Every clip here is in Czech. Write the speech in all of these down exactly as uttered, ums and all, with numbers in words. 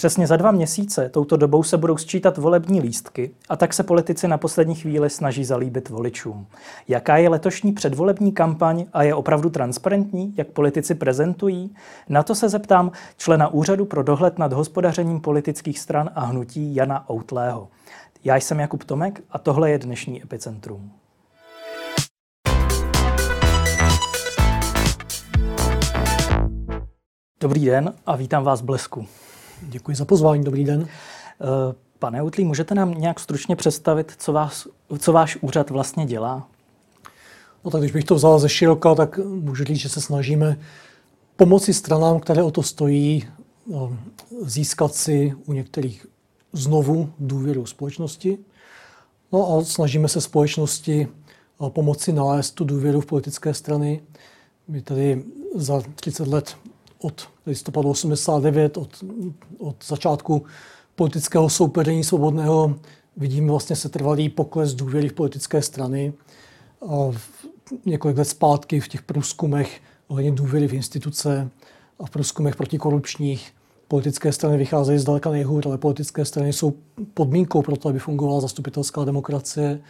Přesně za dva měsíce touto dobou se budou sčítat volební lístky a tak se politici na poslední chvíli snaží zalíbit voličům. Jaká je letošní předvolební kampaň a je opravdu transparentní, jak politici prezentují? Na to se zeptám člena Úřadu pro dohled nad hospodařením politických stran a hnutí Jana Outlého. Já jsem Jakub Tomek a tohle je dnešní Epicentrum. Dobrý den a vítám vás v Blesku. Děkuji za pozvání, dobrý den. Pane Outlý, můžete nám nějak stručně představit, co, vás, co váš úřad vlastně dělá? No tak když bych to vzal ze široka, tak můžu říct, že se snažíme pomoci stranám, které o to stojí, získat si u některých znovu důvěru společnosti. No a snažíme se společnosti pomoci nalézt tu důvěru v politické strany. My tady za třicet let od listopadu osmdesát devět, od, od začátku politického soupeření svobodného, vidíme vlastně setrvalý pokles důvěry v politické strany. A v, několik let zpátky v těch průzkumech ohledně důvěry v instituce a v průzkumech protikorupčních politické strany vycházejí zdaleka nejhůř, ale politické strany jsou podmínkou pro to, aby fungovala zastupitelská demokracie,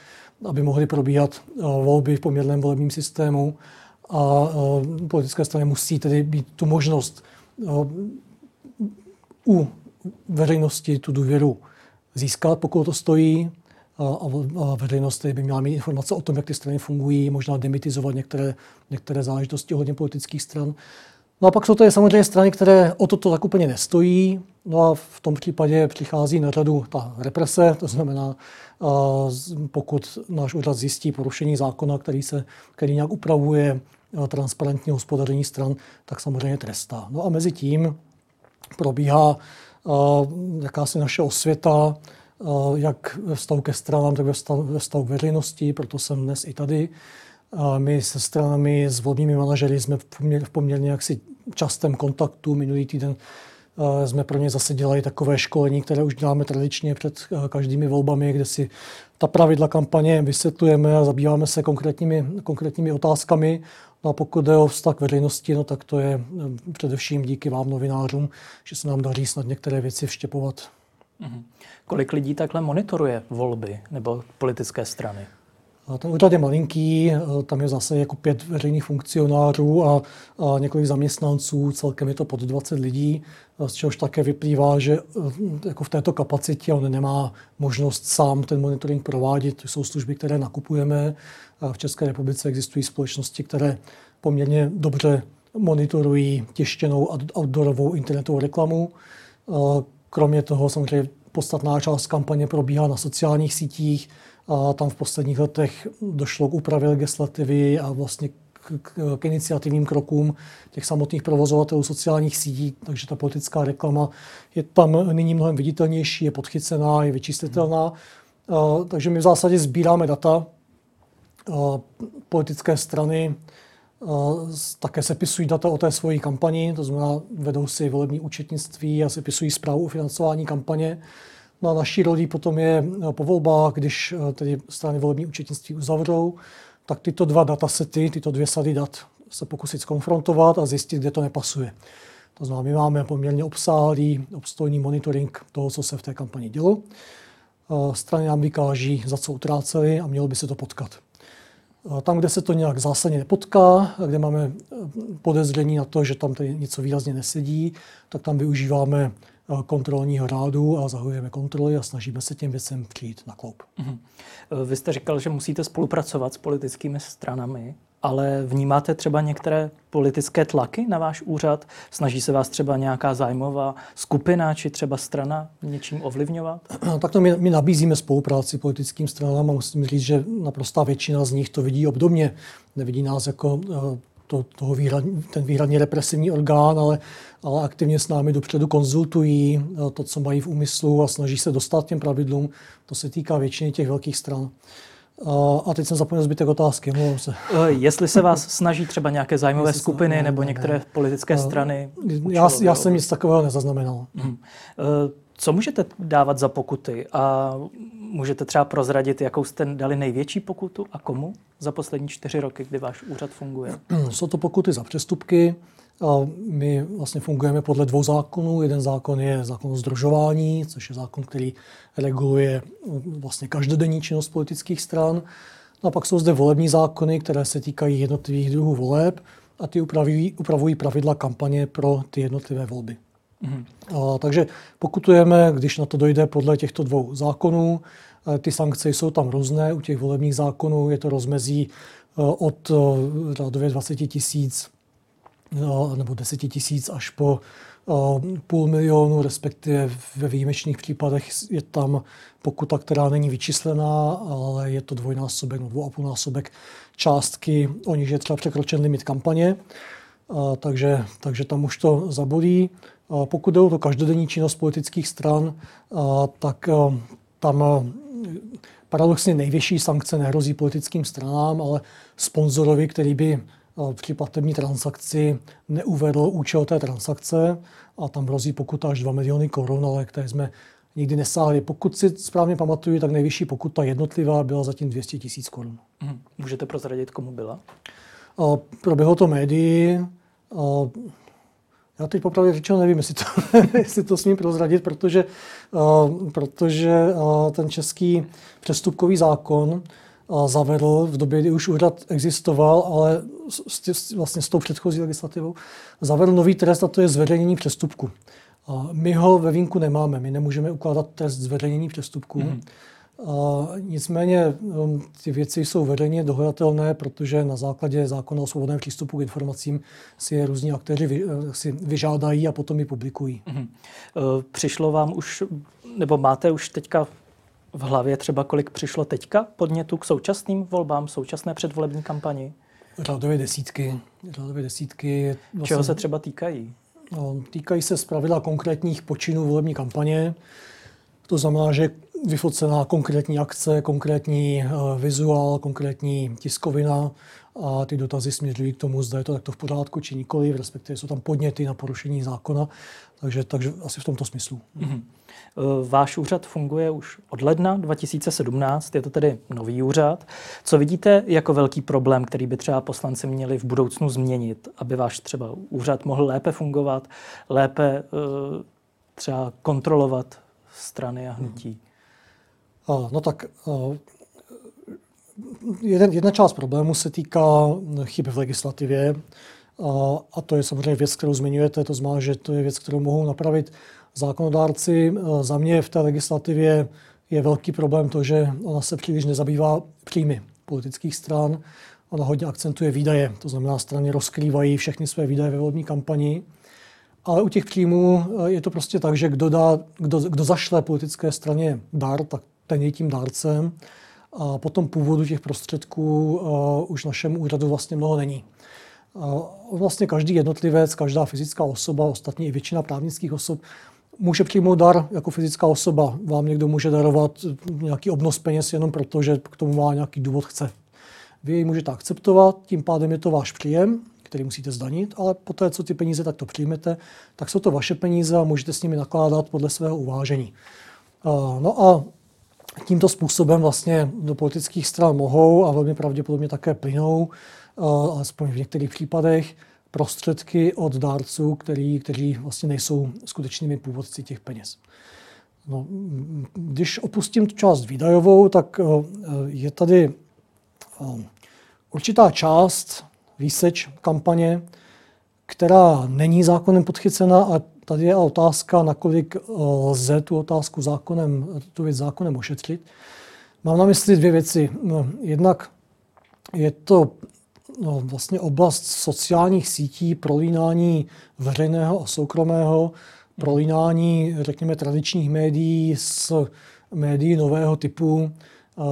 aby mohly probíhat volby v poměrném volebním systému. A politické strany musí tedy být tu možnost u veřejnosti tu důvěru získat, pokud to stojí. A veřejnost by měla mít informace o tom, jak ty strany fungují, možná demitizovat některé, některé záležitosti hodně politických stran. No a pak jsou tady samozřejmě strany, které o toto tak úplně nestojí. No a v tom případě přichází na řadu ta represe, to znamená, pokud náš úřad zjistí porušení zákona, který se který nějak upravuje transparentní hospodaření stran, tak samozřejmě trestá. No a mezi tím probíhá jakási naše osvěta, jak ve vztahu ke stranám, tak ve vztahu k veřejnosti, proto jsem dnes i tady. My se stranami, s volebními manažery jsme v poměrně jaksi častém kontaktu. Minulý týden jsme pro ně zase dělali takové školení, které už děláme tradičně před každými volbami, kde si ta pravidla kampaně vysvětlujeme a zabýváme se konkrétními, konkrétními otázkami. No a pokud jde o vztah k veřejnosti, no tak to je především díky vám, novinářům, že se nám daří snad některé věci vštěpovat. Mhm. Kolik lidí takhle monitoruje volby nebo politické strany? Ten úřad je malinký, tam je zase jako pět veřejných funkcionářů a, a několik zaměstnanců, celkem je to pod dvacet lidí, z čehož také vyplývá, že jako v této kapacitě on nemá možnost sám ten monitoring provádět. To jsou služby, které nakupujeme. V České republice existují společnosti, které poměrně dobře monitorují tištěnou outdoorovou internetovou reklamu. Kromě toho samozřejmě podstatná část kampaně probíhá na sociálních sítích. A tam v posledních letech došlo k úpravě legislativy a vlastně k, k, k iniciativním krokům těch samotných provozovatelů sociálních sítí, takže ta politická reklama je tam nyní mnohem viditelnější, je podchycená, je vyčíslitelná. Hmm. A, takže my v zásadě sbíráme data. A, politické strany a, také sepisují data o té svojí kampani, to znamená vedou si volební účetnictví a sepisují zprávu o financování kampaně. No a naší roli potom je po volbách, když tedy strany volební účetnictví uzavřou, tak tyto dva datasety, tyto dvě sady dat se pokusit zkonfrontovat a zjistit, kde to nepasuje. To znamená, my máme poměrně obsáhlý, obstojný monitoring toho, co se v té kampani dělo. Strany nám vykáží, za co utráceli a mělo by se to potkat. Tam, kde se to nějak zásadně nepotká, kde máme podezření na to, že tam tady něco výrazně nesedí, tak tam využíváme kontrolního rádu a zahajujeme kontroly a snažíme se těm věcem přijít na kloup. Mm-hmm. Vy jste říkal, že musíte spolupracovat s politickými stranami, ale vnímáte třeba některé politické tlaky na váš úřad? Snaží se vás třeba nějaká zájmová skupina či třeba strana něčím ovlivňovat? Tak to my, my nabízíme spolupráci politickým stranám a musím říct, že naprostá většina z nich to vidí obdobně. Nevidí nás jako To, toho výhrad, ten výhradně represivní orgán, ale, ale aktivně s námi dopředu konzultují to, co mají v úmyslu a snaží se dostat těm pravidlům. To se týká většiny těch velkých stran. A teď jsem zapomněl zbytek otázky, mluvím se. Jestli se vás snaží třeba nějaké zájmové skupiny ne, nebo některé ne. politické strany? Já, já jsem nic takového nezaznamenal. Hmm. Co můžete dávat za pokuty? A můžete třeba prozradit, jakou jste dali největší pokutu a komu za poslední čtyři roky, kdy váš úřad funguje? Jsou to pokuty za přestupky, My vlastně fungujeme podle dvou zákonů. Jeden zákon je zákon o sdružování, což je zákon, který reguluje vlastně každodenní činnost politických stran. No a pak jsou zde volební zákony, které se týkají jednotlivých druhů voleb a ty upravují, upravují pravidla kampaně pro ty jednotlivé volby. Mm. A, takže pokutujeme, když na to dojde podle těchto dvou zákonů. Ty sankce jsou tam různé. U těch volebních zákonů je to rozmezí od řádově dvacet tisíc nebo deset tisíc až po půl milionu, respektive ve výjimečných případech je tam pokuta, která není vyčíslená, ale je to dvojnásobek nebo dvou a půl násobek částky, o níž je třeba překročen limit kampaně, takže, takže tam už to zabolí. Pokud jde o to každodenní činnost politických stran, tak tam paradoxně nejvyšší sankce nehrozí politickým stranám, ale sponzorovi, který by při platební transakci neuvedl účel té transakce a tam hrozí pokuta až dva miliony korun, ale které jsme nikdy nesáhli. Pokud si správně pamatuju, tak nejvyšší pokuta jednotlivá byla zatím dvě stě tisíc korun. Můžete prozradit, komu byla? A proběhlo to médii. A já teď popravdě řečeno nevím, jestli to, jestli to smím prozradit, protože, uh, protože uh, ten český přestupkový zákon uh, zavedl v době, kdy už úřad existoval, ale s, s, vlastně s tou předchozí legislativou, zavedl nový trest a to je zveřejnění přestupku. Uh, my ho ve výjimku nemáme, my nemůžeme ukládat trest zveřejnění přestupku. Mm. Uh, nicméně um, ty věci jsou veřejně dohledatelné, protože na základě zákona o svobodném přístupu k informacím si je různí aktéři vy, si vyžádají a potom ji publikují. Uh-huh. Uh, přišlo vám už, nebo máte už teďka v hlavě třeba, kolik přišlo teďka podnětů k současným volbám, současné předvolební kampani? Řádově desítky. Řádově desítky. Vlastně, čeho se třeba týkají? Uh, týkají se zpravidla konkrétních počinů volební kampaně. To znamená, že vyfocená konkrétní akce, konkrétní uh, vizuál, konkrétní tiskovina a ty dotazy směřují k tomu, zda je to takto v pořádku či nikoli, respektive jsou tam podněty na porušení zákona, takže, takže asi v tomto smyslu. Mm-hmm. Váš úřad funguje už od ledna dva tisíce sedmnáct, je to tedy nový úřad. Co vidíte jako velký problém, který by třeba poslanci měli v budoucnu změnit, aby váš třeba úřad mohl lépe fungovat, lépe uh, třeba kontrolovat strany a hnutí? Mm-hmm. No tak jedna část problému se týká chyb v legislativě a to je samozřejmě věc, kterou zmiňujete, to znamená, že to je věc, kterou mohou napravit zákonodárci. Za mě v té legislativě je velký problém to, že ona se příliš nezabývá příjmy politických stran, ona hodně akcentuje výdaje, to znamená strany rozkrývají všechny své výdaje ve volební kampani. Ale u těch příjmů je to prostě tak, že kdo, dá, kdo, kdo zašle politické straně dar, tak ten je tím dárcem. A potom původu těch prostředků uh, už našemu úřadu vlastně mnoho není. Uh, vlastně každý jednotlivec, každá fyzická osoba, ostatně i většina právnických osob, může přijmout dar jako fyzická osoba. Vám někdo může darovat nějaký obnos peněz jenom proto, že k tomu má nějaký důvod chce. Vy jej můžete akceptovat, tím pádem je to váš příjem, který musíte zdanit, ale poté, co ty peníze takto přijmete, tak jsou to vaše peníze a můžete s nimi nakládat podle svého uvážení. No a tímto způsobem vlastně do politických stran mohou a velmi pravděpodobně také plynou, alespoň v některých případech, prostředky od dárců, který, kteří vlastně nejsou skutečnými původci těch peněz. No, když opustím tu část výdajovou, tak je tady určitá část výseč kampaně, která není zákonem podchycena a tady je otázka, nakolik lze tu otázku zákonem, tu věc zákonem ošetřit. Mám na mysli dvě věci. No, jednak je to no, vlastně oblast sociálních sítí, prolínání veřejného a soukromého, prolínání, řekněme, tradičních médií s médií nového typu,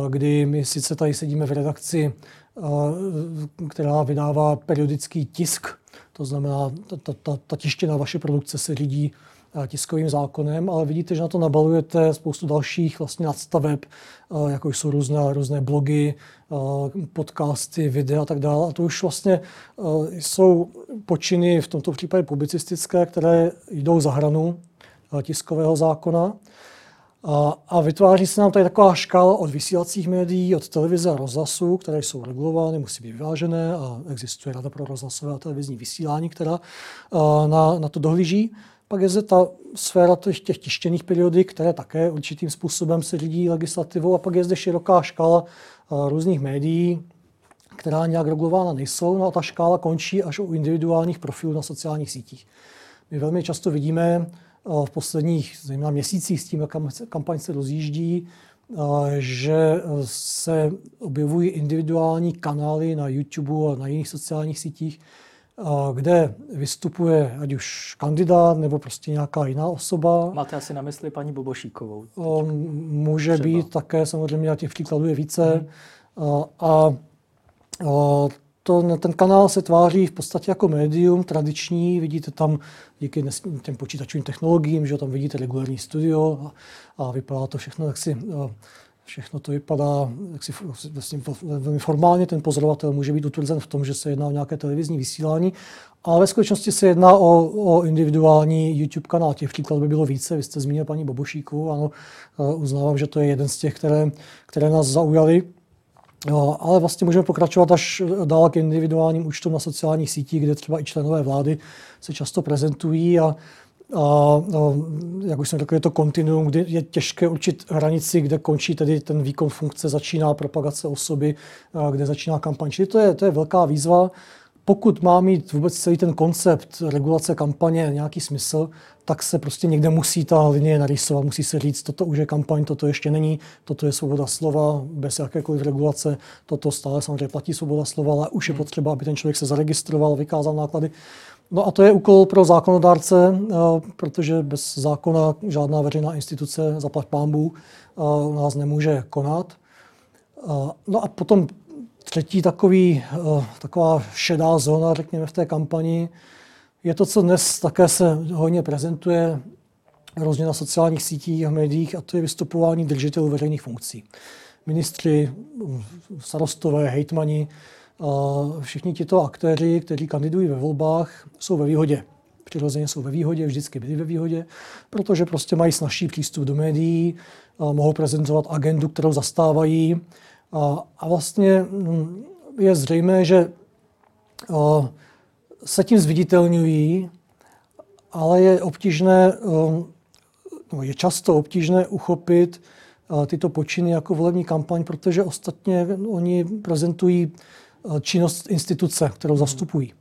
kdy my sice tady sedíme v redakci, která vydává periodický tisk, to znamená, ta, ta, ta, ta tištěná vaše produkce se řídí tiskovým zákonem, ale vidíte, že na to nabalujete spoustu dalších vlastně nadstaveb, jako jsou různé, různé blogy, podcasty, videa a tak dále. A to už vlastně jsou počiny, v tomto případě publicistické, které jdou za hranu tiskového zákona. A, a vytváří se nám tady taková škála od vysílacích médií, od televize a rozhlasu, které jsou regulovány, musí být vyvážené a existuje Rada pro rozhlasové a televizní vysílání, která na, na to dohlíží. Pak je zde ta sféra těch, těch tištěných periodik, které také určitým způsobem se řídí legislativou, a pak je zde široká škála různých médií, která nějak regulována nejsou, no a ta škála končí až u individuálních profilů na sociálních sítích. My velmi často vidíme v posledních zejména měsících s tím, jak kampaň se rozjíždí, že se objevují individuální kanály na YouTube a na jiných sociálních sítích, kde vystupuje ať už kandidát nebo prostě nějaká jiná osoba. Máte asi na mysli paní Bobošíkovou? Může třeba. Být také, samozřejmě těch příkladů je více. Hmm. A to, ten kanál se tváří v podstatě jako médium tradiční, vidíte tam díky dnes, těm počítačovým technologiím, že tam vidíte regulární studio a, a vypadá to všechno, jak si, všechno to vypadá jak si, vlastně, velmi formálně, ten pozorovatel může být utvrzen v tom, že se jedná o nějaké televizní vysílání, ale ve skutečnosti se jedná o, o individuální YouTube kanál, těch příkladů by bylo více, vy jste zmínil paní Bobošíku, ano, uznávám, že to je jeden z těch, které, které nás zaujaly. No, ale vlastně můžeme pokračovat až dál k individuálním účtům na sociálních sítích, kde třeba i členové vlády se často prezentují a, a, a jak už jsem řekl, je to kontinuum, kdy je těžké určit hranici, kde končí tedy ten výkon funkce, začíná propagace osoby, kde začíná kampaň. Čili to je, to je velká výzva. Pokud má mít vůbec celý ten koncept regulace kampaně nějaký smysl, tak se prostě někde musí ta linie narýsovat, musí se říct, toto už je kampaň, toto ještě není, toto je svoboda slova, bez jakékoliv regulace, toto stále samozřejmě platí svoboda slova, ale už je potřeba, aby ten člověk se zaregistroval, vykázal náklady. No a to je úkol pro zákonodárce, protože bez zákona žádná veřejná instituce, zaplať pánbů, nás nemůže konat. No a potom třetí takový, taková šedá zóna, řekněme, v té kampani je to, co dnes také se hodně prezentuje různě na sociálních sítích a médiích, a to je vystupování držitelů veřejných funkcí. Ministři, starostové, hejtmani, všichni tito aktéři, kteří kandidují ve volbách, jsou ve výhodě. Přirozeně jsou ve výhodě, vždycky byli ve výhodě, protože prostě mají snazší přístup do médií, mohou prezentovat agendu, kterou zastávají. A vlastně je zřejmé, že se tím zviditelňují, ale je obtížné, no je často obtížné uchopit tyto počiny jako volební kampaň, protože ostatně oni prezentují činnost instituce, kterou zastupují.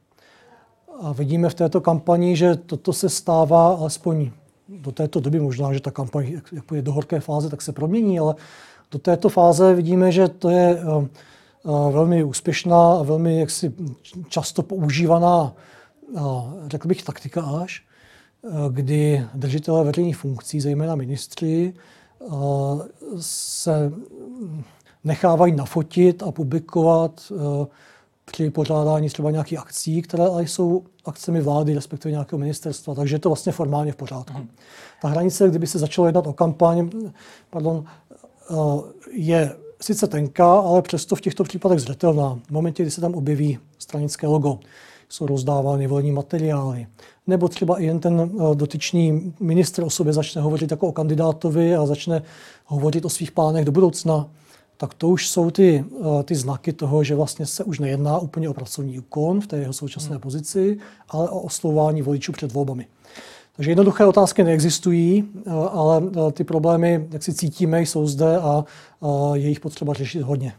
A vidíme v této kampani, že toto se stává alespoň do této doby, možná, že ta kampaň, jak půjde do horké fáze, tak se promění, ale do této fáze vidíme, že to je velmi úspěšná a velmi jaksi často používaná, řekl bych, taktika až, kdy držitelé veřejných funkcí, zejména ministři, se nechávají nafotit a publikovat při pořádání třeba nějakých akcí, které jsou akcemi vlády, respektive nějakého ministerstva, takže je to vlastně formálně v pořádku. Ta hranice, kdyby se začalo jednat o kampaň, pardon, je sice tenká, ale přesto v těchto případech zřetelná. V momentě, kdy se tam objeví stranické logo, jsou rozdávány volební materiály, nebo třeba i jen ten dotyčný ministr o sobě začne hovořit jako o kandidátovi a začne hovořit o svých plánech do budoucna, tak to už jsou ty, ty znaky toho, že vlastně se už nejedná úplně o pracovní úkon v té jeho současné hmm. pozici, ale o oslovování voličů před volbami. Takže jednoduché otázky neexistují, ale ty problémy, jak si cítíme, jsou zde a je jich potřeba řešit hodně.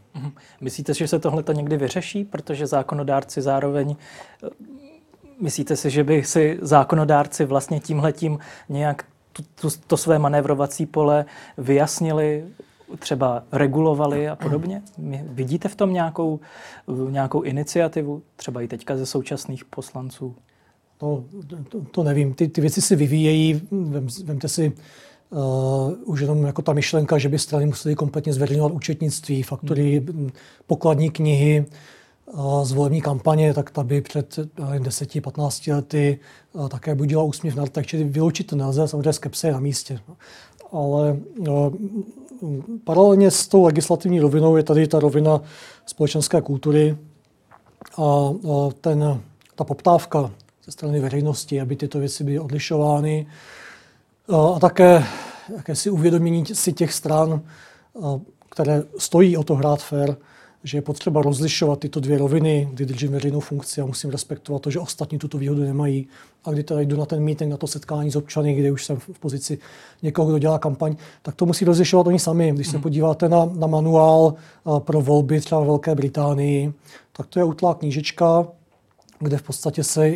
Myslíte si, že se tohle to někdy vyřeší, protože zákonodárci zároveň, myslíte si, že by si zákonodárci vlastně tímhletím nějak to, to své manévrovací pole vyjasnili, třeba regulovali a podobně? Vidíte v tom nějakou, nějakou iniciativu, třeba i teďka ze současných poslanců? No, to, to nevím. Ty, ty věci si vyvíjejí. Vem, vemte si uh, už jenom jako ta myšlenka, že by strany musely kompletně zveřejňovat účetnictví, faktury, pokladní knihy uh, z volební kampaně, tak ta by před uh, deset až patnáct lety uh, také budila úsměv na rtech. Čili vyloučit to nelze, samozřejmě skepse je na místě. Ale uh, paralelně s tou legislativní rovinou je tady ta rovina společenské kultury a uh, ten, ta poptávka strany veřejnosti, aby tyto věci byly odlišovány. A také jakési uvědomění si těch stran, které stojí o to hrát fair, že je potřeba rozlišovat tyto dvě roviny, kdy držím veřejnou funkci a musím respektovat to, že ostatní tuto výhodu nemají. A kdy teda jdu na ten meeting, na to setkání s občany, kde už jsem v pozici někoho, kdo dělá kampaň, tak to musí rozlišovat oni sami. Když se podíváte na, na manuál pro volby třeba Velké Británii, tak to je utlá knížečka, kde v podstatě se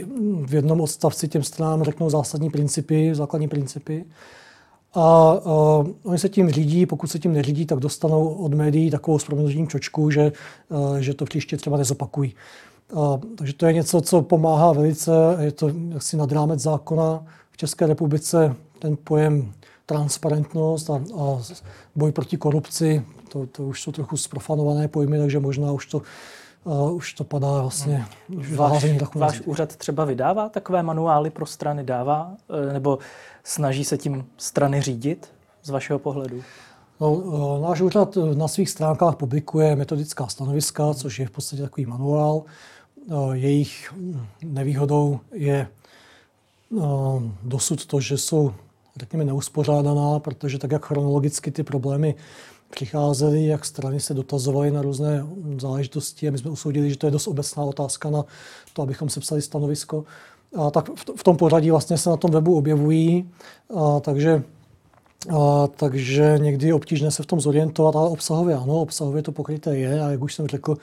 v jednom odstavci těm stranám řeknou zásadní principy, základní principy. A uh, oni se tím řídí, pokud se tím neřídí, tak dostanou od médií takovou s proměnutím čočku, že, uh, že to příště třeba nezopakují. Uh, takže to je něco, co pomáhá velice, je to jaksi nad rámec zákona v České republice, ten pojem transparentnost a, a boj proti korupci, to, to už jsou trochu zprofanované pojmy, takže možná už to Uh, už to padá vlastně. Hmm. Váš, váš úřad třeba vydává takové manuály pro strany, dává? Nebo snaží se tím strany řídit z vašeho pohledu? No, uh, náš úřad na svých stránkách publikuje metodická stanoviska, což je v podstatě takový manuál. Uh, jejich nevýhodou je uh, dosud to, že jsou, řekněme, neuspořádaná, protože tak, jak chronologicky ty problémy přicházeli, jak strany se dotazovaly na různé záležitosti a my jsme usoudili, že to je dost obecná otázka na to, abychom sepsali stanovisko. A tak v tom pořadí vlastně se na tom webu objevují, a takže, a takže někdy je obtížné se v tom zorientovat, ale obsahově ano, obsahově to pokryté je a jak už jsem řekl,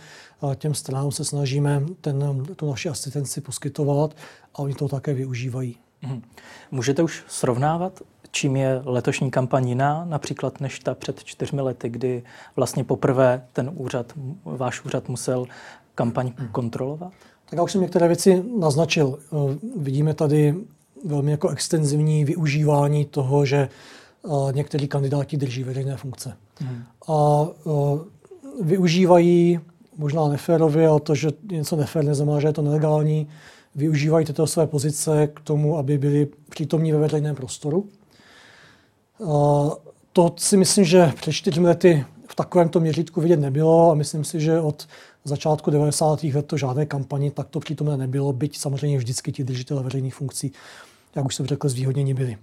těm stranám se snažíme ten, tu naši asistenci poskytovat a oni to také využívají. Hmm. Můžete už srovnávat, čím je letošní kampaň jiná, například než ta před čtyřmi lety, kdy vlastně poprvé ten úřad, váš úřad musel kampaň kontrolovat? Tak já už jsem některé věci naznačil. Vidíme tady velmi jako extenzivní využívání toho, že někteří kandidáti drží veřejné funkce. Hmm. A využívají, možná neférově, ale to, že něco nefér neznamená, že je to nelegální, využívají tyto své pozice k tomu, aby byli přítomní ve veřejném prostoru. Uh, to si myslím, že před čtyřmi lety v takovémto měřítku vidět nebylo a myslím si, že od začátku devadesátých let to žádné kampani takto přítomné nebylo, byť samozřejmě vždycky ti držitelé veřejných funkcí, jak už jsem řekl, zvýhodněni byli.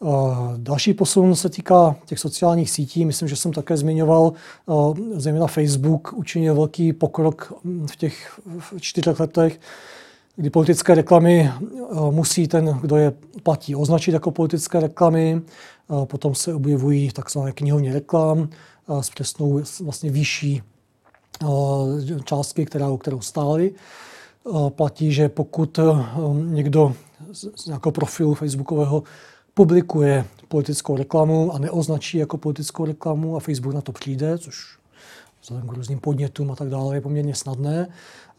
Uh, další posun se týká těch sociálních sítí. Myslím, že jsem také zmiňoval, uh, zejména Facebook učinil velký pokrok v těch v čtyřech letech, kdy politické reklamy musí ten, kdo je platí, označit jako politické reklamy. Potom se objevují takzvané knihovně reklam s přesnou vlastně výší částky, kterou, kterou stály. Platí, že pokud někdo z nějakého profilu facebookového publikuje politickou reklamu a neoznačí jako politickou reklamu a Facebook na to přijde, což vzhledem k různým podnětům a tak dále je poměrně snadné,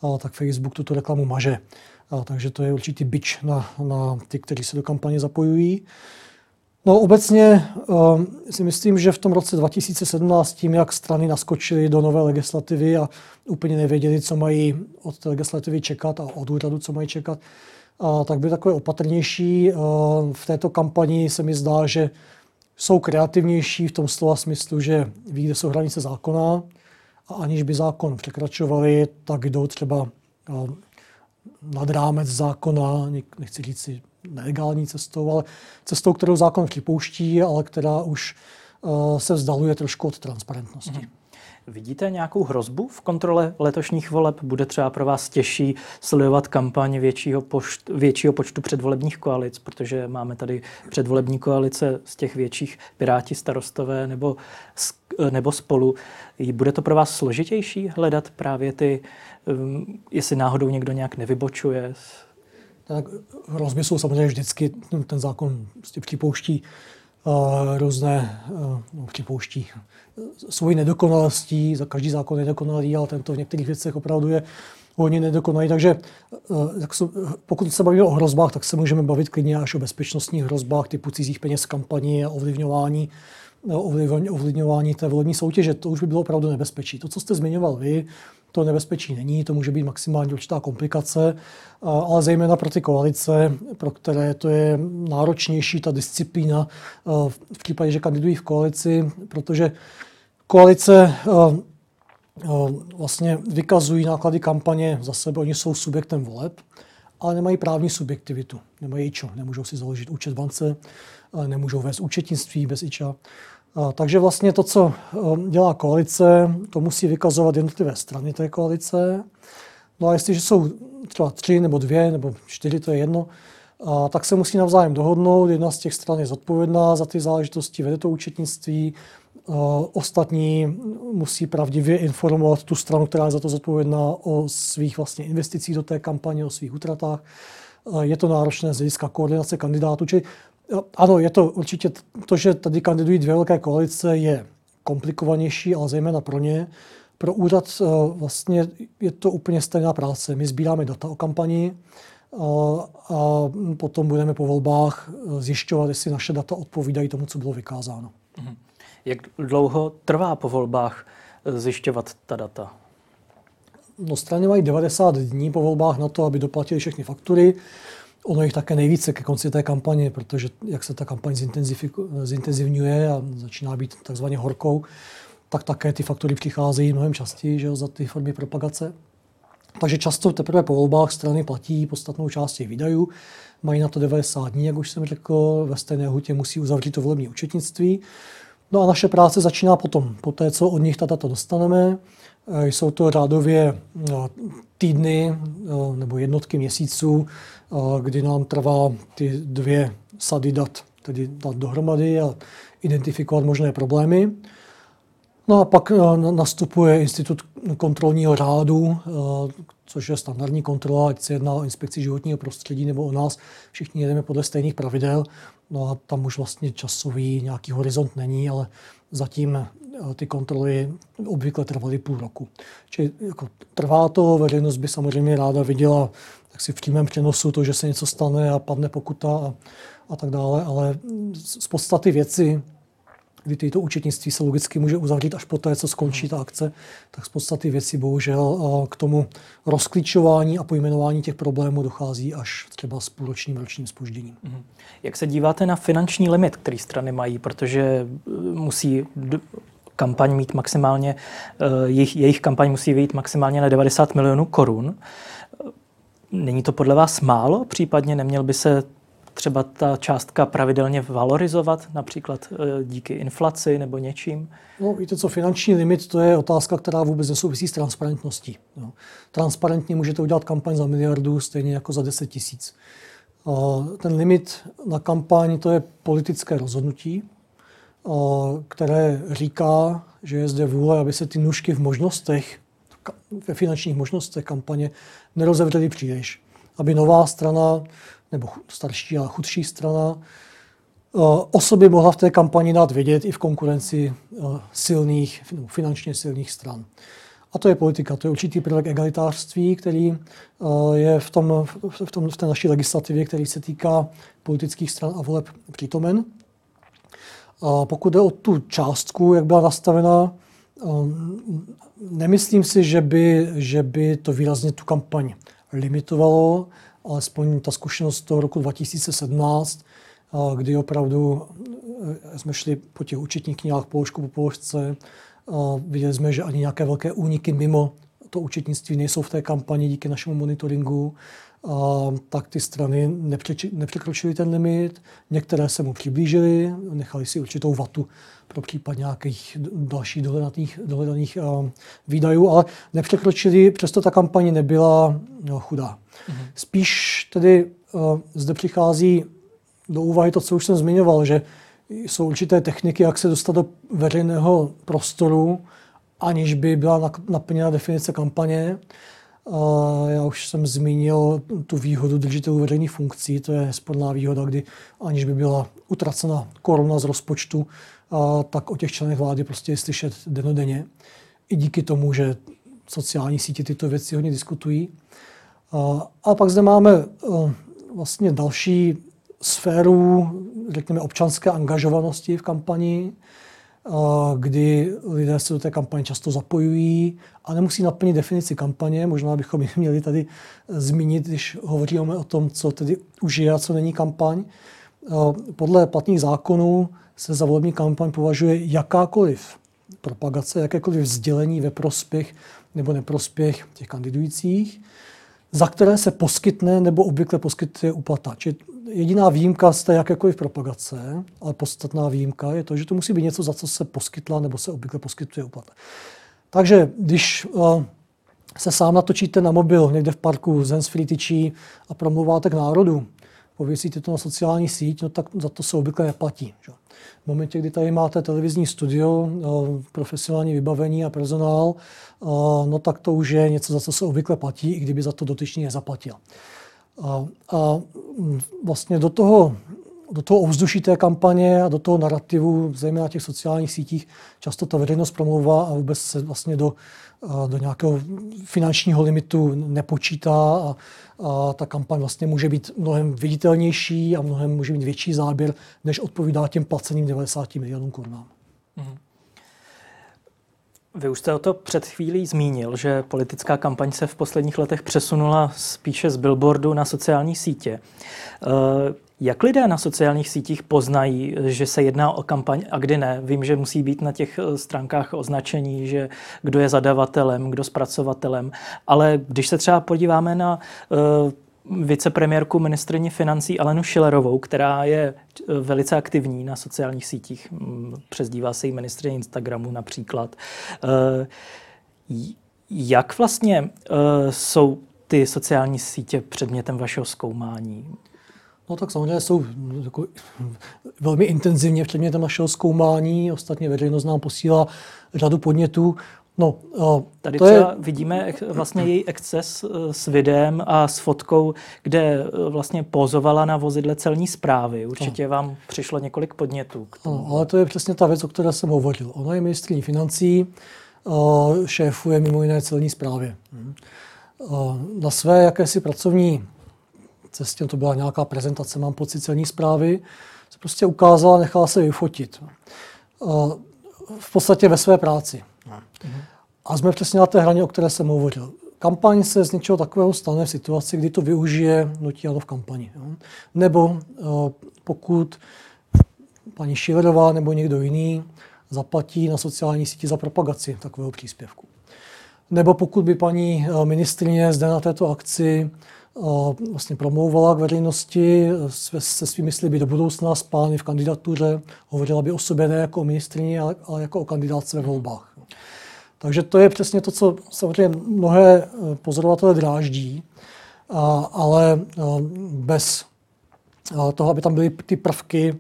a tak Facebook tuto reklamu maže. A takže to je určitý bič na, na ty, kteří se do kampaně zapojují. No obecně uh, si myslím, že v tom roce dva tisíce sedmnáct tím, jak strany naskočily do nové legislativy a úplně nevěděli, co mají od té legislativy čekat a od úřadu, co mají čekat, a tak byly takové opatrnější. Uh, v této kampani se mi zdá, že jsou kreativnější v tom slova smyslu, že ví, kde jsou hranice zákona, a aniž by zákon překračovali, tak jdou třeba nad rámec zákona, nechci říct si nelegální cestou, ale cestou, kterou zákon připouští, ale která už se vzdaluje trošku od transparentnosti. Mm. Vidíte nějakou hrozbu v kontrole letošních voleb? Bude třeba pro vás těžší sledovat kampaň většího, pošt, většího počtu předvolebních koalic, protože máme tady předvolební koalice z těch větších Piráti, Starostové nebo, nebo Spolu. Bude to pro vás složitější hledat právě ty, um, jestli náhodou někdo nějak nevybočuje? Tak hrozby jsou samozřejmě vždycky, ten zákon připouští. Uh, různé uh, no, připouští svoji nedokonalostí, za každý zákon je nedokonalý, ale tento v některých věcech opravdu je hodně nedokonalý, takže uh, tak jsou, pokud se bavíme o hrozbách, tak se můžeme bavit klidně až o bezpečnostních hrozbách typu cizích peněz kampaní a ovlivňování, ovlivň, ovlivňování té volební soutěže. To už by bylo opravdu nebezpečí. To, co jste zmiňoval vy, to nebezpečí není, to může být maximálně určitá komplikace, ale zejména pro ty koalice, pro které to je náročnější ta disciplína v případě, že kandidují v koalici, protože koalice vlastně vykazují náklady kampaně za sebe, oni jsou subjektem voleb, ale nemají právní subjektivitu, nemají čo, nemůžou si založit účet v bance, nemůžou vést účetnictví bez I Č A. Takže vlastně to, co dělá koalice, to musí vykazovat jednotlivé strany té koalice. No a jestliže jsou třeba tři nebo dvě nebo čtyři, to je jedno, a tak se musí navzájem dohodnout. Jedna z těch stran je zodpovědná za ty záležitosti, vede to účetnictví. Ostatní musí pravdivě informovat tu stranu, která je za to zodpovědná, o svých vlastně investicích do té kampaně, o svých utratách. Je to náročné z hlediska koordinace kandidátů. Čili ano, je to určitě to, že tady kandidují dvě velké koalice, je komplikovanější, ale zejména pro ně. Pro úřad vlastně je to úplně stejná práce. My sbíráme data o kampani a potom budeme po volbách zjišťovat, jestli naše data odpovídají tomu, co bylo vykázáno. Jak dlouho trvá po volbách zjišťovat ta data? No, strany mají devadesát dní po volbách na to, aby doplatili všechny faktury. Ono jich také nejvíce ke konci té kampaně, protože jak se ta kampaň zintenzivňuje a začíná být takzvaně horkou, tak také ty faktury přicházejí mnohem častěji, že jo, za ty formy propagace. Takže často teprve po volbách strany platí podstatnou část těch výdajů. Mají na to devadesát dní, jak už jsem řekl, ve stejné lhůtě musí uzavřít to volební účetnictví. No a naše práce začíná potom, po té, co od nich ta data dostaneme. Jsou to řádově týdny nebo jednotky měsíců, kdy nám trvá ty dvě sady dat, tedy dát dohromady a identifikovat možné problémy. No a pak nastupuje institut kontrolního řádu, což je standardní kontrola, ať se jedná o inspekci životního prostředí nebo o nás. Všichni jedeme podle stejných pravidel. No a tam už vlastně časový nějaký horizont není, ale zatím ty kontroly obvykle trvaly půl roku. Čili jako trvá to, veřejnost by samozřejmě ráda viděla tak si v přímém přenosu to, že se něco stane a padne pokuta a, a tak dále, ale z podstaty věci, kdy to účetnictví se logicky může uzavřít až poté, co skončí ta akce, tak z podstaty věci bohužel k tomu rozklíčování a pojmenování těch problémů dochází až třeba s půlročním ročním zpožděním. Jak se díváte na finanční limit, který strany mají, protože musí d- kampaň mít maximálně, jejich, jejich kampaň musí vyjít maximálně na devadesát milionů korun. Není to podle vás málo? Případně neměl by se třeba ta částka pravidelně valorizovat, například díky inflaci nebo něčím? No, víte co, finanční limit, to je otázka, která vůbec nesouvisí s transparentností. No. Transparentně můžete udělat kampaň za miliardu, stejně jako za deset tisíc. Ten limit na kampaň, to je politické rozhodnutí, které říká, že je zde vůle, aby se ty nůžky v možnostech, ve finančních možnostech kampaně nerozevřely příliš. Aby nová strana nebo starší, ale chudší strana, o sobě mohla v té kampani dát vědět i v konkurenci silných, finančně silných stran. A to je politika, to je určitý prvek egalitářství, který je v, tom, v, tom, v té naší legislativě, který se týká politických stran a voleb přítomen. A pokud jde o tu částku, jak byla nastavena, nemyslím si, že by, že by to výrazně tu kampaň limitovalo, alespoň ta zkušenost toho roku dva tisíce sedmnáct, kdy opravdu jsme šli po těch účetních knihách položku po položce, viděli jsme, že ani nějaké velké úniky mimo to účetnictví nejsou v té kampani díky našemu monitoringu, tak ty strany nepřekročily ten limit, některé se mu přiblížily, nechali si určitou vatu pro případ nějakých dalších dohledaných, dohledaných výdajů, ale nepřekročili, přesto ta kampaně nebyla chudá. Mhm. Spíš tedy zde přichází do úvahy to, co už jsem zmiňoval, že jsou určité techniky, jak se dostat do veřejného prostoru, aniž by byla naplněna definice kampaně. Já už jsem zmínil tu výhodu držitelů veřejných funkcí, to je sporná výhoda, kdy aniž by byla utracena koruna z rozpočtu, tak o těch členech vlády prostě je slyšet dennodenně. I díky tomu, že sociální sítě tyto věci hodně diskutují. A pak zde máme vlastně další sféru, řekněme, občanské angažovanosti v kampani, kdy lidé se do té kampaně často zapojují a nemusí naplnit definici kampaně. Možná bychom ji měli tady zmínit, když hovoříme o tom, co tedy už je a co není kampaň. Podle platných zákonů se za volební kampaň považuje jakákoliv propagace, jakékoliv sdělení ve prospěch nebo neprospěch těch kandidujících, za které se poskytne nebo obvykle poskytuje úplata. Čili jediná výjimka z té jakékoliv propagace, ale podstatná výjimka je to, že to musí být něco, za co se poskytla nebo se obvykle poskytuje úplatek. Takže když uh, se sám natočíte na mobil někde v parku z handsfree tyčí a promluváte k národu, pověsíte to na sociální síť, no tak za to se obvykle neplatí. Že? V momentě, kdy tady máte televizní studio, profesionální vybavení a personál, no tak to už je něco, za co se obvykle platí, i kdyby za to dotyčný nezaplatil. A, a vlastně do toho, do toho ovzduší té kampaně a do toho narrativu, zejména těch sociálních sítích, často ta veřejnost promlouvá a vůbec se vlastně do, do nějakého finančního limitu nepočítá a, a ta kampaň vlastně může být mnohem viditelnější a mnohem může mít větší záběr, než odpovídá těm placeným devadesát milionům korun. Mhm. Vy už jste o to před chvílí zmínil, že politická kampaň se v posledních letech přesunula spíše z billboardu na sociální sítě. Jak lidé na sociálních sítích poznají, že se jedná o kampaň a kdy ne? Vím, že musí být na těch stránkách označení, že kdo je zadavatelem, kdo zpracovatelem, ale když se třeba podíváme na vicepremiérku ministryni financí Alenu Schillerovou, která je velice aktivní na sociálních sítích. Přezdívá se jí ministryně Instagramu například. Jak vlastně jsou ty sociální sítě předmětem vašeho zkoumání? No tak samozřejmě jsou jako velmi intenzivně předmětem našeho zkoumání. Ostatně veřejnost nám posílá řadu podnětů. No, tady třeba je... vidíme vlastně její exces s videem a s fotkou, kde vlastně pózovala na vozidle celní správy. Určitě vám přišlo několik podnětů. No, ale to je přesně ta věc, o které jsem hovořil. Ona je ministryní financí, šéfuje mimo jiné celní správě. Na své jakési pracovní cestě, to byla nějaká prezentace, mám pocit, celní správy, se prostě ukázala, nechala se vyfotit. V podstatě ve své práci. A jsme přesně na té hraně, o které jsem hovořil. Kampaň se z něčeho takového stane v situaci, kdy to využije hnutí ANO v kampani. Nebo pokud paní Schillerová nebo někdo jiný zaplatí na sociální síti za propagaci takového příspěvku. Nebo pokud by paní ministryně zde na této akci vlastně promlouvala k veřejnosti, se svými sliby do budoucna, s plány v kandidatuře, hovořila by o sobě ne jako o ministryni, ale jako o kandidáce ve volbách. Takže to je přesně to, co samozřejmě mnohé pozorovatele dráždí, a, ale bez toho, aby tam byly ty prvky,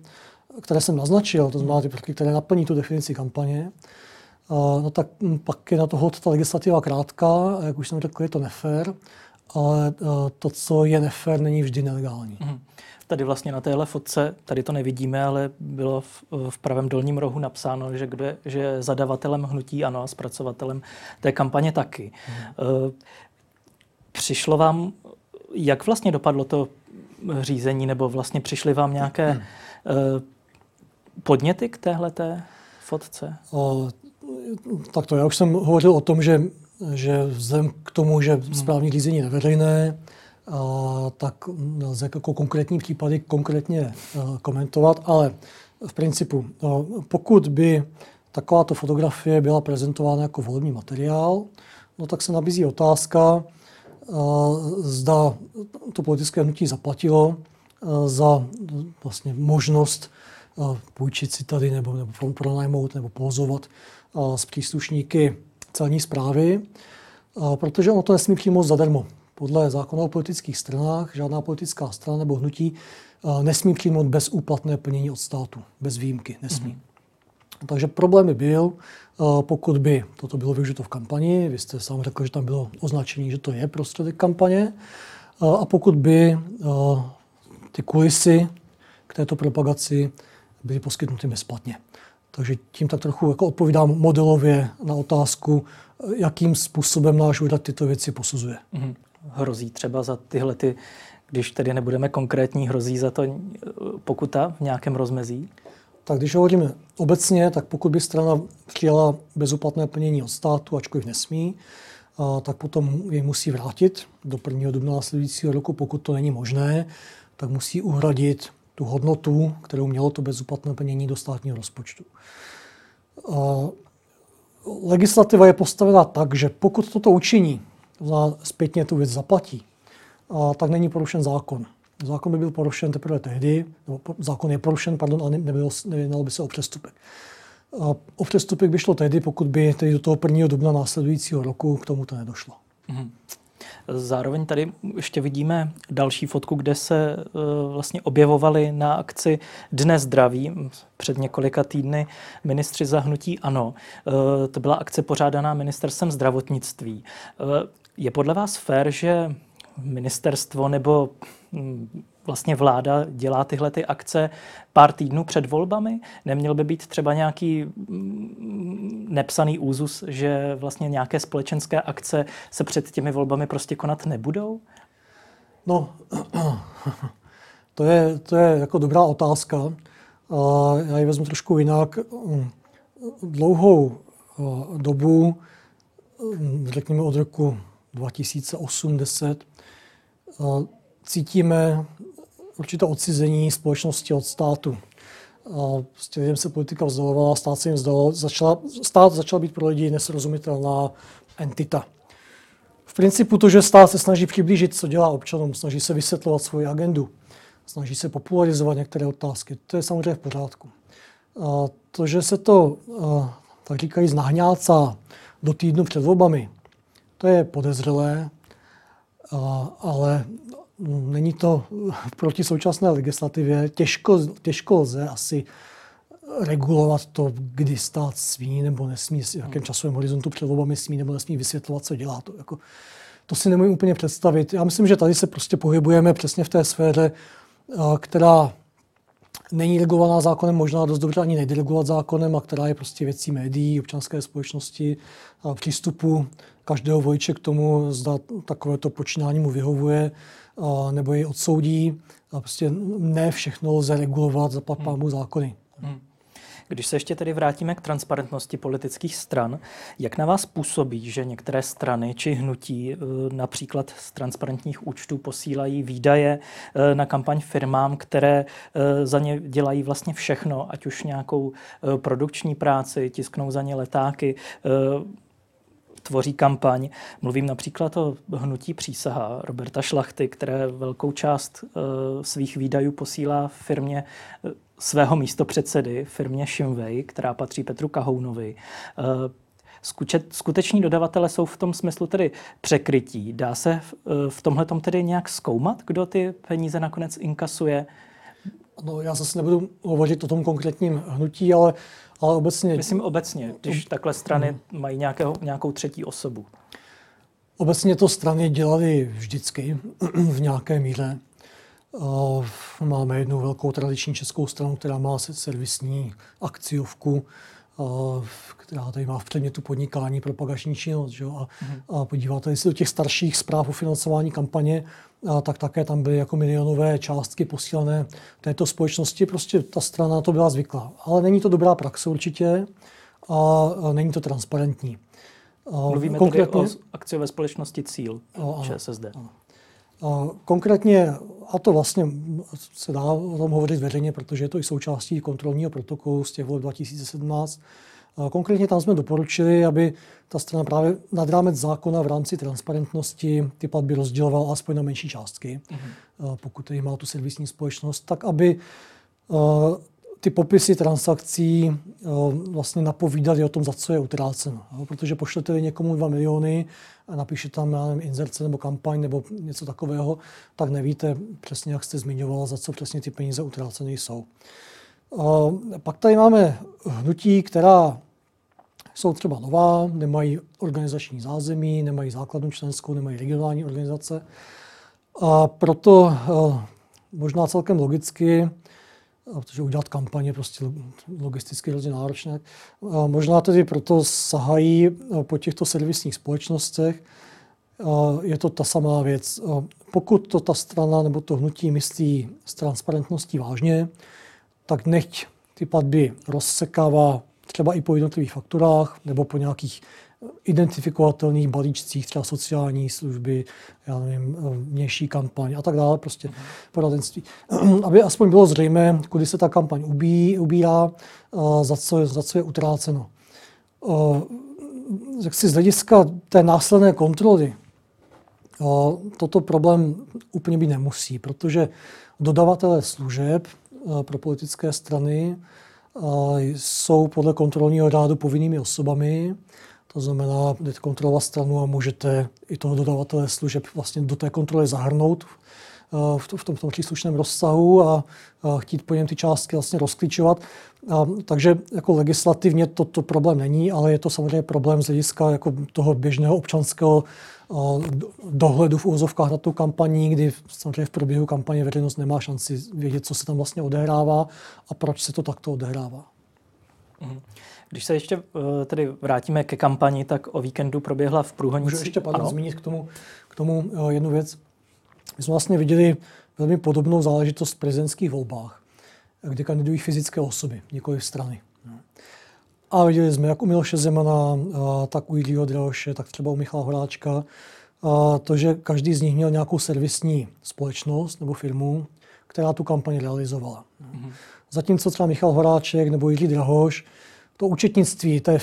které jsem naznačil, to znamená ty prvky, které naplní tu definici kampaně, a, no tak pak je na toho ta legislativa krátká, jak už jsem řekl, je to nefér, ale to, co je nefér, není vždy nelegální. Mm. Tady vlastně na téhle fotce, tady to nevidíme, ale bylo v, v pravém dolním rohu napsáno, že, kdo je, že je zadavatelem hnutí ANO a zpracovatelem té kampaně taky. Hmm. Přišlo vám, jak vlastně dopadlo to řízení, nebo vlastně přišly vám nějaké hmm. podněty k téhleté fotce? O, tak to já už jsem hovořil o tom, že, že vzhledem k tomu, že správní řízení je neveřejné, A, tak lze jako konkrétní případy konkrétně uh, komentovat, ale v principu, uh, pokud by takováto fotografie byla prezentována jako volební materiál, no tak se nabízí otázka, uh, zda to politické hnutí zaplatilo uh, za vlastně možnost uh, půjčit si tady nebo, nebo pronajmout nebo pozovat uh, s příslušníky celní správy, uh, protože ono to nesmí přímo zadarmo. Podle zákona o politických stranách žádná politická strana nebo hnutí nesmí přijmout bezúplatné plnění od státu. Bez výjimky nesmí. Mm-hmm. Takže problém by byl, pokud by toto bylo využito v kampani. Vy jste sám řekl, že tam bylo označení, že to je prostředek kampaně. A pokud by ty kulisy k této propagaci byly poskytnuty bezplatně. Takže tím tak trochu jako odpovídám modelově na otázku, jakým způsobem náš úřad tyto věci posuzuje. Mm-hmm. Hrozí třeba za tyhle, ty, když tedy nebudeme konkrétní, hrozí za to pokuta v nějakém rozmezí? Tak když hovoříme obecně, tak pokud by strana přijala bezúplatné plnění od státu, ačkoliv nesmí, a, tak potom jej musí vrátit do prvního dubna následujícího roku. Pokud to není možné, tak musí uhradit tu hodnotu, kterou mělo to bezúplatné plnění do státního rozpočtu. A, legislativa je postavena tak, že pokud toto učiní, zpětně tu věc zaplatí, a tak není porušen zákon. Zákon by byl porušen teprve tehdy, nebo zákon je porušen, pardon, ale nebylo, nejednalo by se o přestupek. A o přestupek by šlo tehdy, pokud by tedy do toho prvního dubna následujícího roku k tomu to nedošlo. Mm-hmm. Zároveň tady ještě vidíme další fotku, kde se uh, vlastně objevovali na akci Dne zdraví před několika týdny ministři za hnutí ANO. Uh, to byla akce pořádaná ministerstvem zdravotnictví. Uh, je podle vás fér, že ministerstvo nebo vlastně vláda dělá tyhle ty akce pár týdnů před volbami? Neměl by být třeba nějaký nepsaný úzus, že vlastně nějaké společenské akce se před těmi volbami prostě konat nebudou? No, to je, to je jako dobrá otázka. A já ji vezmu trošku jinak. Dlouhou dobu, řekněme od roku dva tisíce osm deset, cítíme určité odcizení společnosti od státu. Prostě lidem se politika vzdalovala, stát se jim vzdal, začala, stát začal být pro lidi nesrozumitelná entita. V principu to, že stát se snaží přiblížit, co dělá občanům, snaží se vysvětlovat svoji agendu, snaží se popularizovat některé otázky, to je samozřejmě v pořádku. A to, že se to, tak říkají, znahňácá do týdnu před volbami, to je podezřelé, ale není to proti současné legislativě. Těžko, těžko lze asi regulovat to, kdy stát smí nebo nesmí, v jakém časovém horizontu před volbami smí nebo nesmí vysvětlovat, co dělá. To, jako, to si nemůžu úplně představit. Já myslím, že tady se prostě pohybujeme přesně v té sféře, která není regulovaná zákonem, možná dost dobře ani nejde regulovat zákonem, a která je prostě věcí médií, občanské společnosti a přístupu každého voliče k tomu, zda takovéto počínání mu vyhovuje a, nebo jej odsoudí. A prostě ne všechno lze regulovat za papámu zákony. Hmm. Když se ještě tedy vrátíme k transparentnosti politických stran, jak na vás působí, že některé strany či hnutí například z transparentních účtů posílají výdaje na kampaň firmám, které za ně dělají vlastně všechno, ať už nějakou produkční práci, tisknou za ně letáky, tvoří kampaň. Mluvím například o hnutí Přísaha Roberta Šlachty, které velkou část e, svých výdajů posílá firmě e, svého místopředsedy, firmě Shim Wei, která patří Petru Kahounovi. E, skuteční dodavatelé jsou v tom smyslu tedy překrytí. Dá se v, e, v tomhletom tedy nějak zkoumat, kdo ty peníze nakonec inkasuje? No, já zase nebudu hovořit o tom konkrétním hnutí, ale Ale obecně, Myslím obecně, když takhle strany mají nějakého, nějakou třetí osobu. Obecně to strany dělaly vždycky v nějaké míře. Máme jednu velkou tradiční českou stranu, která má servisní akciovku, která tady má v předmětu podnikání, propagační činnost. Že? A, a podíváte-li se do těch starších zpráv o financování kampaně, a tak také tam byly jako milionové částky posílané této společnosti. Prostě ta strana to byla zvyklá. Ale není to dobrá praxe určitě a není to transparentní. Mluvíme konkrétně o akciové společnosti Cíl, a, Č S S D. A, a konkrétně, a to vlastně se dá o tom hovořit veřejně, protože je to i součástí kontrolního protokolu z těch voleb dva tisíce sedmnáct. Konkrétně tam jsme doporučili, aby ta strana právě nad rámec zákona v rámci transparentnosti ty platby rozdělovala aspoň na menší částky, mm-hmm. pokud tady má tu servisní společnost, tak aby uh, ty popisy transakcí uh, vlastně napovídaly o tom, za co je utráceno. No, protože pošlete někomu dva miliony a napíše tam, já nevím, inzerce nebo kampaň nebo něco takového, tak nevíte přesně, jak jste zmiňoval, za co přesně ty peníze utrácené jsou. Uh, pak tady máme hnutí, která jsou třeba nová, nemají organizační zázemí, nemají základnu členskou, nemají regionální organizace. A proto uh, možná celkem logicky, protože udělat kampaně prostě logisticky hrozně náročné, uh, možná tedy proto sahají uh, po těchto servisních společnostech. Uh, je to ta samá věc. Uh, pokud to ta strana nebo to hnutí myslí s transparentností vážně, tak nechť ty platby rozsekává třeba i po jednotlivých fakturách nebo po nějakých identifikovatelných balíčcích, třeba sociální služby, já nevím, vnější kampaň a tak dále, prostě poradenství. Aby aspoň bylo zřejmé, kudy se ta kampaň ubí, ubírá, za co, za co je utráceno. Jak si z hlediska té následné kontroly toto problém úplně být nemusí, protože dodavatelé služeb pro politické strany jsou podle kontrolního řádu povinnými osobami. To znamená, jdete kontrolovat stranu a můžete i toho dodavatele služeb vlastně do té kontroly zahrnout v tom, v tom příslušném rozsahu a chtít po něm ty částky vlastně rozklíčovat. A, takže jako legislativně to, to problém není, ale je to samozřejmě problém z hlediska jako toho běžného občanského dohledu v úvozovkách na tu kampaní, kdy samozřejmě v průběhu kampaně veřejnost nemá šanci vědět, co se tam vlastně odehrává a proč se to takto odehrává. Mhm. Když se ještě tedy vrátíme ke kampani, tak o víkendu proběhla v Průhonici. Můžu ještě pár zmínit k tomu, k tomu jednu věc. My jsme vlastně viděli velmi podobnou záležitost v prezidentských volbách, kde kandidují fyzické osoby, nikoli strany. A viděli jsme jak u Miloše Zemana, tak u Jiřího Drahoše, tak třeba u Michala Horáčka, to, že každý z nich měl nějakou servisní společnost nebo firmu, která tu kampaň realizovala. Mhm. Zatímco třeba Michal Horáček nebo Jiří Drahoš, to účetnictví té,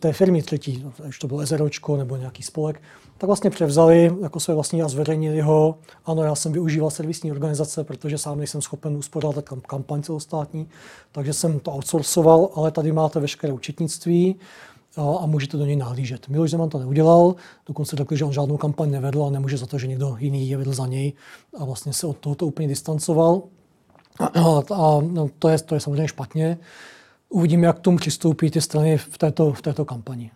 té firmy třetí, až to bylo ezeročko nebo nějaký spolek, tak vlastně převzali jako své vlastní a zveřejnili ho. Ano, já jsem využíval servisní organizace, protože sám nejsem schopen uspořádat kampaň celostátní, takže jsem to outsourcoval, ale tady máte veškeré účetnictví a, a můžete do něj nahlížet. Miloš Zeman to neudělal, dokonce řekl, že on žádnou kampaň nevedl a nemůže za to, že někdo jiný je vedl za něj a vlastně se od tohoto úplně distancoval. A, a no, to, je, to je samozřejmě špatně. Uvidíme, jak k tomu přistoupí ty strany v této, v této kampani.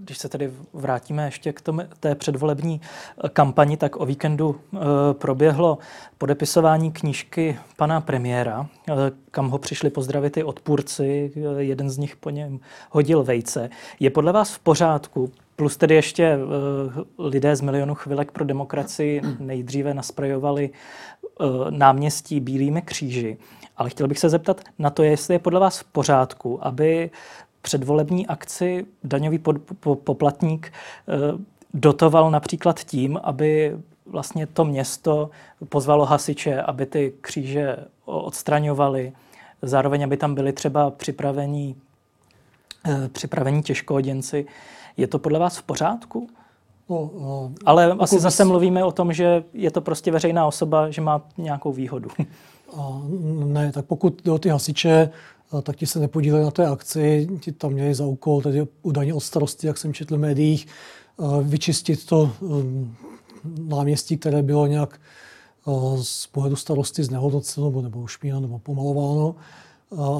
Když se tedy vrátíme ještě k tom, té předvolební kampani, tak o víkendu e, proběhlo podepisování knížky pana premiéra, e, kam ho přišli pozdravit i odpůrci, e, jeden z nich po něm hodil vejce. Je podle vás v pořádku, plus tedy ještě e, lidé z Milionu chvilek pro demokracii nejdříve nasprejovali e, náměstí bílými kříži, ale chtěl bych se zeptat na to, jestli je podle vás v pořádku, aby předvolební akci daňový pod, po, poplatník eh, dotoval například tím, aby vlastně to město pozvalo hasiče, aby ty kříže odstraňovali, zároveň aby tam byli třeba připravení, eh, připravení těžkooděnci. Je to podle vás v pořádku? No, no, Ale asi vys... zase mluvíme o tom, že je to prostě veřejná osoba, že má nějakou výhodu. Ne, tak pokud jde o ty hasiče, tak ti se nepodíleli na té akci, ti tam měli za úkol, tedy údajně od starosti, jak jsem četl v médiích, vyčistit to náměstí, které bylo nějak z pohledu starosti znehodnoceno, nebo ušpíno, nebo pomalováno.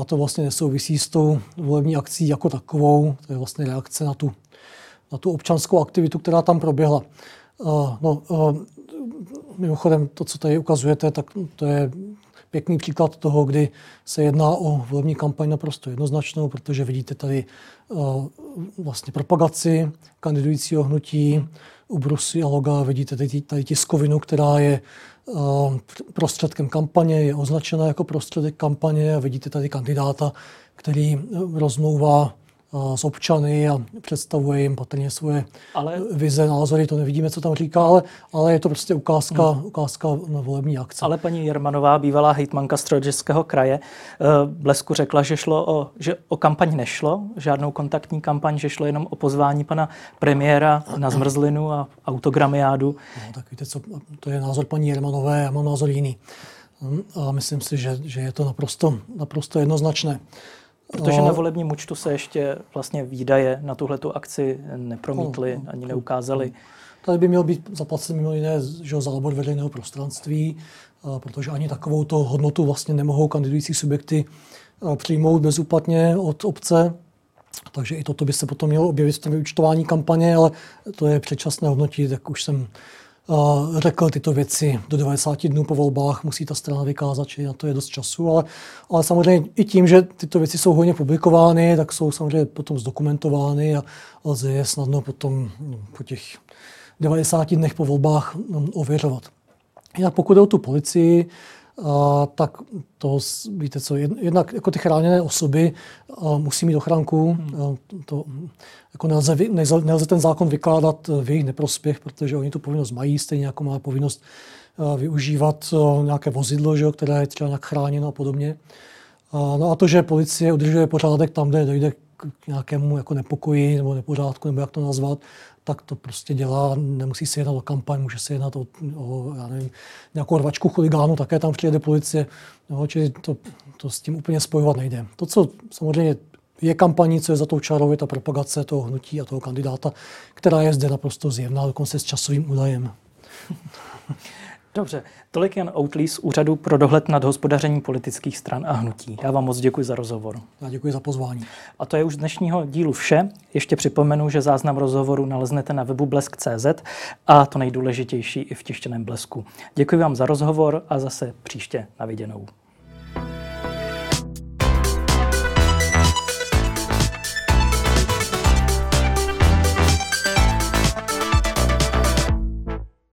A to vlastně nesouvisí s tou volební akcí jako takovou, to je vlastně reakce na tu, na tu občanskou aktivitu, která tam proběhla. No, mimochodem, to, co tady ukazujete, tak to je pěkný příklad toho, kdy se jedná o volební kampaň naprosto jednoznačnou, protože vidíte tady uh, vlastně propagaci kandidujícího hnutí, u brusy a loga vidíte tady, tady tiskovinu, která je uh, prostředkem kampaně, je označena jako prostředek kampaně a vidíte tady kandidáta, který rozmlouvá s občany a představuje jim patrně svoje ale... vize, názory, to nevidíme, co tam říká, ale, ale je to prostě ukázka, hmm. ukázka na volební akce. Ale paní Jermanová, bývalá hejtmanka Středočeského kraje, Blesku řekla, že, šlo o, že o kampaň nešlo, žádnou kontaktní kampaň, že šlo jenom o pozvání pana premiéra na zmrzlinu a autogramiádu. No, tak víte co, to je názor paní Jermanové, já mám názor jiný. A myslím si, že, že je to naprosto, naprosto jednoznačné. Protože na volebním účtu se ještě vlastně výdaje na tuhletu akci nepromítly, ani neukázaly. Tady by měl být zaplacen mimo jiné zábor veřejného prostranství, protože ani takovou to hodnotu vlastně nemohou kandidující subjekty přijmout bezúplatně od obce. Takže i toto by se potom mělo objevit v tom vyúčtování kampaně, ale to je předčasné hodnotit, jak už jsem řekl tyto věci. Do devadesát dnů po volbách musí ta strana vykázat, že na to je dost času, ale, ale samozřejmě i tím, že tyto věci jsou hojně publikovány, tak jsou samozřejmě potom zdokumentovány a lze je snadno potom po těch devadesáti dnech po volbách ověřovat. Jinak pokud jde o tu policii, a, tak to, víte co, jednak jako ty chráněné osoby a, musí mít ochranku. Hmm. To, jako nelze, nelze ten zákon vykládat v jejich neprospěch, protože oni tu povinnost mají, stejně jako má povinnost a, využívat a, nějaké vozidlo, že, které je třeba nějak chráněno a podobně. A, no a to, že policie udržuje pořádek tam, kde dojde k nějakému jako nepokoji nebo nepořádku, nebo jak to nazvat, tak to prostě dělá, nemusí se jednat o kampaň, může se jednat o, o já nevím, nějakou rvačku chuligánů, také tam přijede policie, no, čili to, to s tím úplně spojovat nejde. To, co samozřejmě je kampaní, co je za tou čarou, je ta propagace toho hnutí a toho kandidáta, která je zde naprosto zjevná, dokonce s časovým údajem. Dobře, tolik Jan Outlý z Úřadu pro dohled nad hospodařením politických stran a hnutí. Já vám moc děkuji za rozhovor. Já děkuji za pozvání. A to je už z dnešního dílu vše. Ještě připomenu, že záznam rozhovoru naleznete na webu blesk tečka cé zet a to nejdůležitější i v tištěném Blesku. Děkuji vám za rozhovor a zase příště na viděnou.